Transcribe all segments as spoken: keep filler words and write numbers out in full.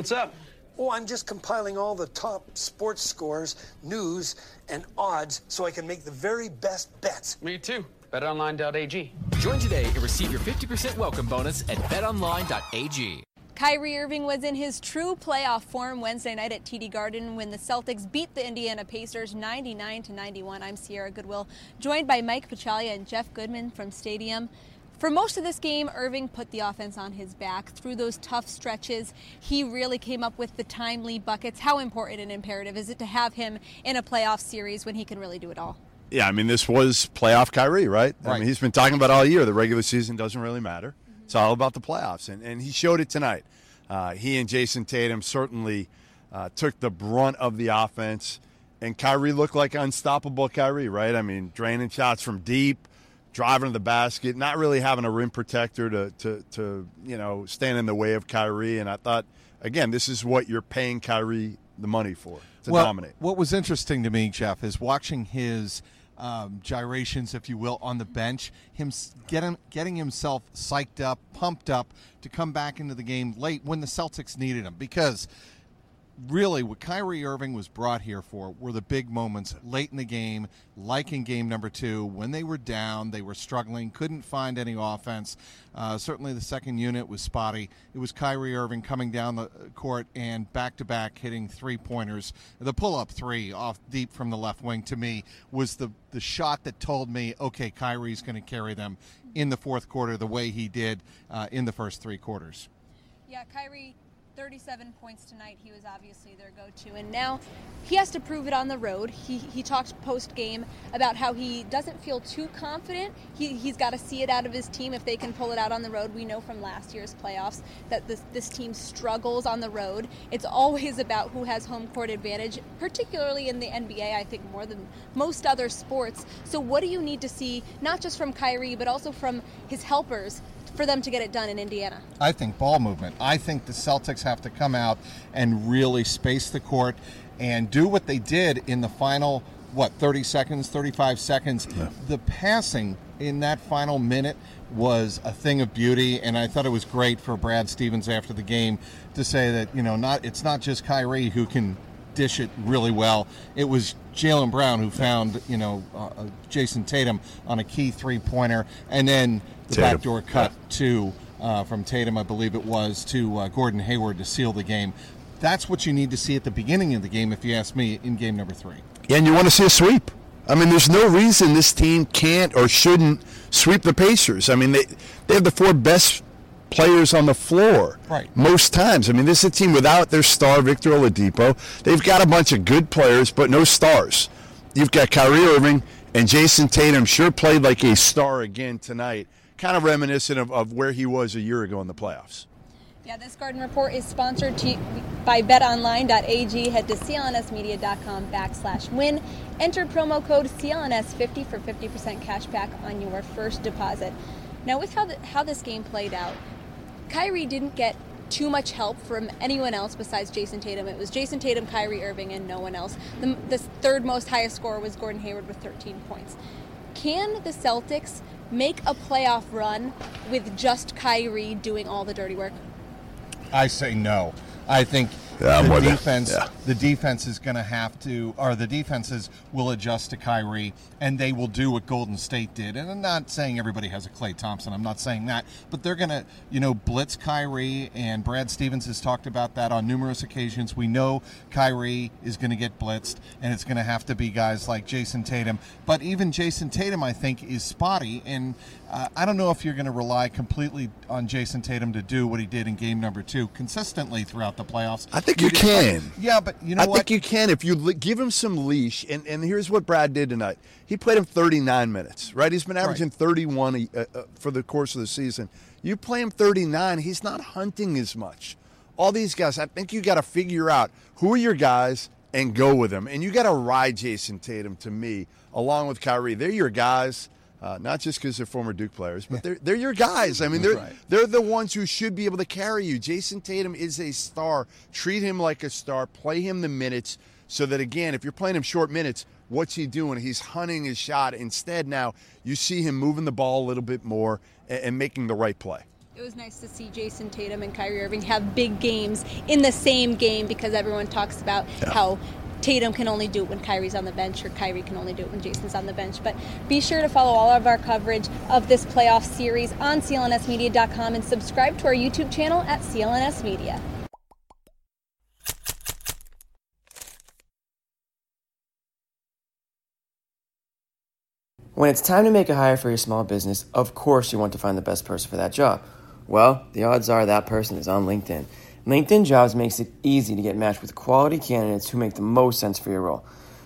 What's up? Oh, I'm just compiling all the top sports scores, news, and odds so I can make the very best bets. Me too. bet online dot a g. Join today and receive your fifty percent welcome bonus at bet online dot a g. Kyrie Irving was in his true playoff form Wednesday night at T D Garden when the Celtics beat the Indiana Pacers ninety-nine to ninety-one. I'm Sierra Goodwill, joined by Mike Petraglia and Jeff Goodman from Stadium. For most of this game, Irving put the offense on his back. Through those tough stretches, he really came up with the timely buckets. How important and imperative is it to have him in a playoff series when he can really do it all? Yeah, I mean, this was playoff Kyrie, right? right? I mean, he's been talking about all year. The regular season doesn't really matter. It's all about the playoffs, and, and he showed it tonight. Uh, he and Jayson Tatum certainly uh, took the brunt of the offense, and Kyrie looked like unstoppable Kyrie, right? I mean, draining shots from deep, driving to the basket, not really having a rim protector to, to, to you know, stand in the way of Kyrie. And I thought, again, this is what you're paying Kyrie the money for, to well, dominate. What was interesting to me, Jeff, is watching his – Um, gyrations, if you will, on the bench, him getting getting himself psyched up, pumped up to come back into the game late when the Celtics needed him. Because really what Kyrie Irving was brought here for were the big moments late in the game, like in game number two, when they were down, they were struggling, couldn't find any offense. Uh, certainly the second unit was spotty. It was Kyrie Irving coming down the court and back-to-back hitting three-pointers. The pull-up three off deep from the left wing, to me, was the, the shot that told me, okay, Kyrie's going to carry them in the fourth quarter the way he did uh, in the first three quarters. Yeah, Kyrie... thirty-seven points tonight. He was obviously their go-to, and now he has to prove it on the road. He he talked post-game about how he doesn't feel too confident. He, he's got to see it out of his team if they can pull it out on the road. We know from last year's playoffs that this, this team struggles on the road. It's always about who has home court advantage, particularly in the N B A, I think, more than most other sports. So what do you need to see, not just from Kyrie, but also from his helpers, for them to get it done in Indiana? I think ball movement. I think the Celtics have to come out and really space the court and do what they did in the final, what, thirty seconds, thirty-five seconds. Yeah. The passing in that final minute was a thing of beauty, and I thought it was great for Brad Stevens after the game to say that, you know, not it's not just Kyrie who can dish it really well. It was Jaylen Brown who found, you know, uh, Jayson Tatum on a key three-pointer, and then the Tatum. backdoor cut to uh, from Tatum, I believe it was, to uh, Gordon Hayward to seal the game. That's what you need to see at the beginning of the game, if you ask me, in game number three. Yeah, and you want to see a sweep. I mean, there's no reason this team can't or shouldn't sweep the Pacers. I mean, they they have the four best players on the floor right. most times. I mean, this is a team without their star, Victor Oladipo. They've got a bunch of good players, but no stars. You've got Kyrie Irving, and Jayson Tatum sure played like a star again tonight, kind of reminiscent of, of where he was a year ago in the playoffs. Yeah, this Garden Report is sponsored to, by bet online dot a g. Head to C L N S media dot com backslash win. Enter promo code C L N S fifty for fifty percent cash back on your first deposit. Now, with how the, how this game played out, Kyrie didn't get too much help from anyone else besides Jayson Tatum. It was Jayson Tatum, Kyrie Irving, and no one else. The, the third most highest scorer was Gordon Hayward with thirteen points. Can the Celtics make a playoff run with just Kyrie doing all the dirty work? I say no. I think yeah, the defense yeah. the defense is going to have to, or the defenses will adjust to Kyrie, and they will do what Golden State did. And I'm not saying everybody has a Klay Thompson. I'm not saying that. But they're going to, you know, blitz Kyrie, and Brad Stevens has talked about that on numerous occasions. We know Kyrie is going to get blitzed, and it's going to have to be guys like Jayson Tatum. But even Jayson Tatum, I think, is spotty, and uh, I don't know if you're going to rely completely on Jayson Tatum to do what he did in game number two consistently throughout the playoffs. I think I think you can. Yeah, but you know I what? I think you can if you le- give him some leash. And, and here's what Brad did tonight. He played him thirty-nine minutes, right? He's been averaging right. thirty-one uh, uh, for the course of the season. You play him thirty-nine, he's not hunting as much. All these guys, I think you got to figure out who are your guys and go with them. And you got to ride Jayson Tatum, to me, along with Kyrie. They're your guys. Uh, not just because they're former Duke players, but they're they're your guys. I mean, they're right. they're the ones who should be able to carry you. Jayson Tatum is a star. Treat him like a star. Play him the minutes so that, again, if you're playing him short minutes, what's he doing? He's hunting his shot. Instead, now you see him moving the ball a little bit more and, and making the right play. It was nice to see Jayson Tatum and Kyrie Irving have big games in the same game, because everyone talks about yeah. how Tatum can only do it when Kyrie's on the bench, or Kyrie can only do it when Jayson's on the bench. But be sure to follow all of our coverage of this playoff series on C L N S media dot com and subscribe to our YouTube channel at C L N S Media. When it's time to make a hire for your small business, of course you want to find the best person for that job. Well, the odds are that person is on LinkedIn. LinkedIn Jobs makes it easy to get matched with quality candidates who make the most sense for your role.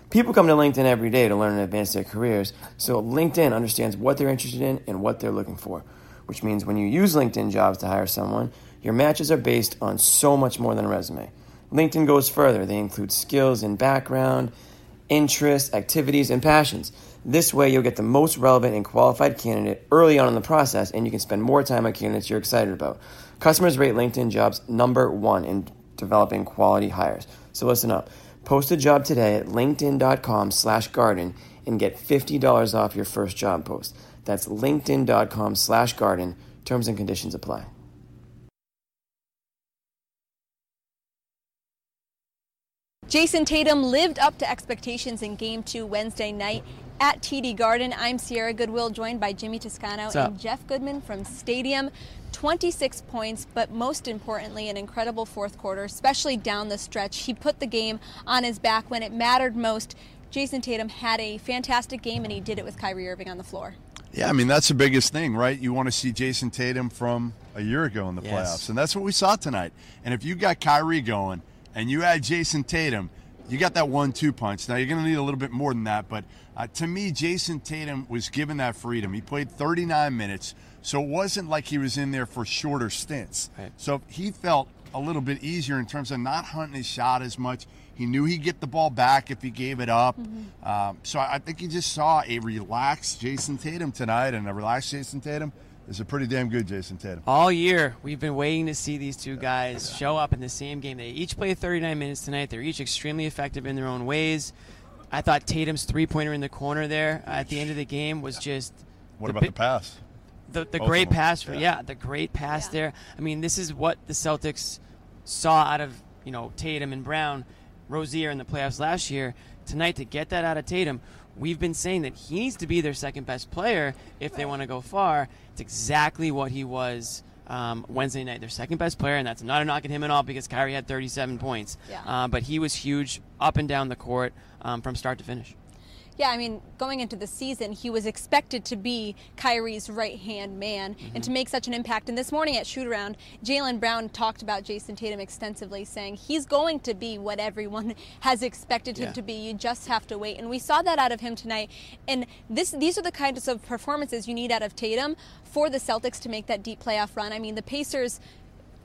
People come to LinkedIn every day to learn and advance their careers, so LinkedIn understands what they're interested in and what they're looking for, which means when you use LinkedIn Jobs to hire someone, your matches are based on so much more than a resume. LinkedIn goes further. They include skills and background, interests, activities, and passions. This way, you'll get the most relevant and qualified candidate early on in the process, and you can spend more time on candidates you're excited about. Customers rate LinkedIn Jobs number one in developing quality hires. So listen up. Post a job today at linkedin.com slash garden and get fifty dollars off your first job post. That's linkedin.com slash garden. Terms and conditions apply. Jayson Tatum lived up to expectations in Game two Wednesday night at T D Garden. I'm Sierra Goodwill, joined by Jimmy Toscano and Jeff Goodman from Stadium. twenty-six points, but most importantly, an incredible fourth quarter, especially down the stretch. He put the game on his back when it mattered most. Jayson Tatum had a fantastic game, and he did it with Kyrie Irving on the floor. Yeah, I mean, that's the biggest thing, right? You want to see Jayson Tatum from a year ago in the yes. playoffs, and that's what we saw tonight. And if you got Kyrie going and you add Jayson Tatum, you got that one two punch. Now, you're going to need a little bit more than that, but uh, to me, Jayson Tatum was given that freedom. He played thirty-nine minutes, so it wasn't like he was in there for shorter stints. Right. So he felt a little bit easier in terms of not hunting his shot as much. He knew he'd get the ball back if he gave it up. Mm-hmm. Um, so I think you just saw a relaxed Jayson Tatum tonight, and a relaxed Jayson Tatum is a pretty damn good Jayson Tatum. All year, we've been waiting to see these two guys yeah. show up in the same game. They each played thirty-nine minutes tonight. They're each extremely effective in their own ways. I thought Tatum's three-pointer in the corner there at the end of the game was yeah. just... What the about bi- the pass? The, the great pass. For, yeah. yeah, the great pass yeah. there. I mean, this is what the Celtics saw out of, you know, Tatum and Brown, Rozier in the playoffs last year. Tonight, to get that out of Tatum, we've been saying that he needs to be their second-best player if they want to go far. It's exactly what he was um, Wednesday night, their second-best player, and that's not a knock at him at all because Kyrie had thirty-seven points. Yeah. Uh, but he was huge up and down the court um, from start to finish. Yeah, I mean, going into the season, he was expected to be Kyrie's right-hand man mm-hmm. and to make such an impact. And this morning at shoot-around, Jaylen Brown talked about Jayson Tatum extensively, saying he's going to be what everyone has expected him yeah. to be. You just have to wait. And we saw that out of him tonight. And this, these are the kinds of performances you need out of Tatum for the Celtics to make that deep playoff run. I mean, the Pacers,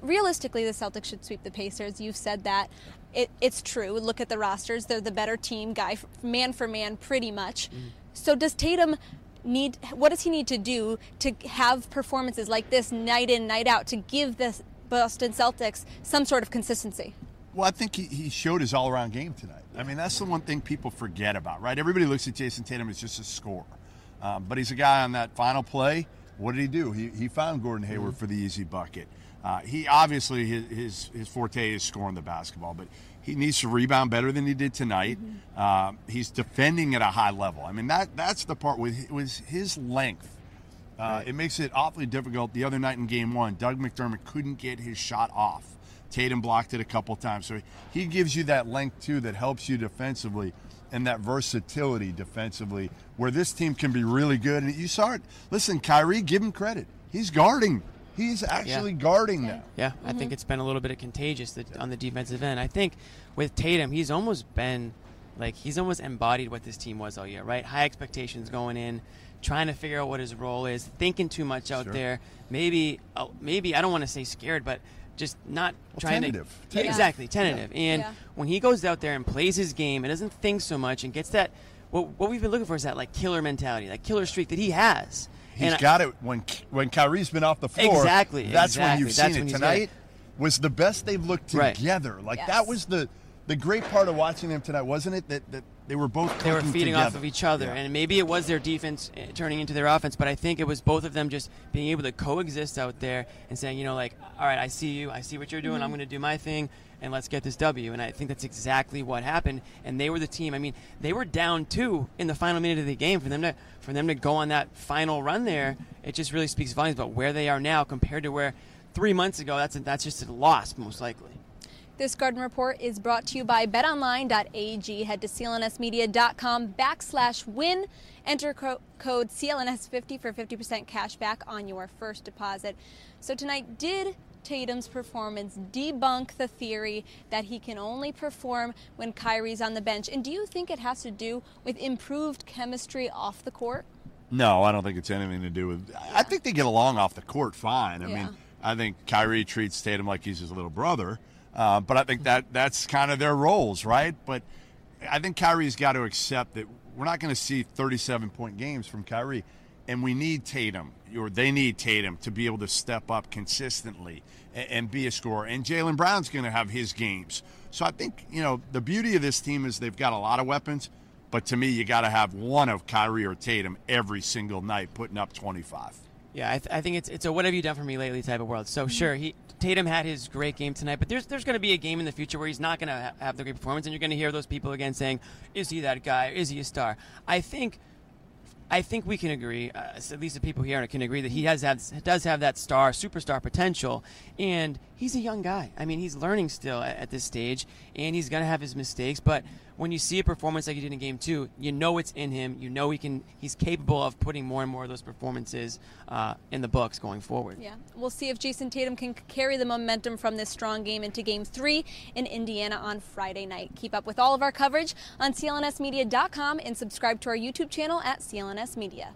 realistically, the Celtics should sweep the Pacers. You've said that. It, it's true. Look at the rosters. They're the better team, guy, man for man, pretty much. Mm. So does Tatum need, what does he need to do to have performances like this night in, night out, to give the Boston Celtics some sort of consistency? Well, I think he, he showed his all-around game tonight. I mean, that's the one thing people forget about, right? Everybody looks at Jayson Tatum as just a scorer. Um, but he's a guy on that final play. What did he do? He, he found Gordon Hayward mm. for the easy bucket. Uh, he obviously, his, his his forte is scoring the basketball, but he needs to rebound better than he did tonight. Mm-hmm. Uh, he's defending at a high level. I mean, that that's the part with was his length. Uh, right. It makes it awfully difficult. The other night in game one, Doug McDermott couldn't get his shot off. Tatum blocked it a couple times. So he gives you that length, too, that helps you defensively, and that versatility defensively where this team can be really good. And you saw it. Listen, Kyrie, give him credit. He's guarding. He's actually yeah. guarding them. Yeah, mm-hmm. I think it's been a little bit of contagious that, on the defensive end. I think with Tatum, he's almost been, like, he's almost embodied what this team was all year, right? High expectations going in, trying to figure out what his role is, thinking too much out sure. there. Maybe, uh, maybe I don't want to say scared, but just not well, trying tentative. to. Tentative. Yeah. Exactly, tentative. Yeah. And yeah. when he goes out there and plays his game and doesn't think so much and gets that, what, what we've been looking for is that, like, killer mentality, that killer streak that he has. He's and got it when when Kyrie's been off the floor. Exactly. That's exactly. when you've that's seen when it. Tonight was the best they've looked together. Right. Like, yes. that was the, the great part of watching them tonight, wasn't it? That, that They were both clicking together. They were feeding together. off of each other. Yeah. And maybe it was their defense turning into their offense, but I think it was both of them just being able to coexist out there and saying, you know, like, all right, I see you. I see what you're doing. Mm-hmm. I'm going to do my thing, and let's get this W. And I think that's exactly what happened. And they were the team. I mean, they were down two in the final minute of the game. For them to for them to go on that final run there, it just really speaks volumes about where they are now compared to where three months ago. That's a, that's just a loss, most likely. This Garden Report is brought to you by bet online dot a g. Head to C L N S media dot com backslash win. Enter co- code C L N S fifty for fifty percent cash back on your first deposit. So tonight, did Tatum's performance debunk the theory that he can only perform when Kyrie's on the bench? And do you think it has to do with improved chemistry off the court? No, I don't think it's anything to do with yeah. – I think they get along off the court fine. I yeah. mean, I think Kyrie treats Tatum like he's his little brother. Uh, but I think that that's kind of their roles, right? But I think Kyrie's got to accept that we're not going to see thirty-seven point games from Kyrie. And we need Tatum, or they need Tatum, to be able to step up consistently and, and be a scorer. And Jaylen Brown's going to have his games. So I think, you know, the beauty of this team is they've got a lot of weapons. But to me, you got to have one of Kyrie or Tatum every single night putting up twenty-five. Yeah, I, th- I think it's it's a what have you done for me lately type of world. So sure, he Tatum had his great game tonight, but there's there's going to be a game in the future where he's not going to ha- have the great performance, and you're going to hear those people again saying, "Is he that guy? Is he a star?" I think, I think we can agree, uh, at least the people here can agree that he has had, does have that star superstar potential, and he's a young guy. I mean, he's learning still at, at this stage, and he's going to have his mistakes, but when you see a performance like he did in game two, you know it's in him. You know he can. He's capable of putting more and more of those performances uh, in the books going forward. Yeah, we'll see if Jayson Tatum can carry the momentum from this strong game into game three in Indiana on Friday night. Keep up with all of our coverage on C L N S media dot com and subscribe to our YouTube channel at C L N S Media.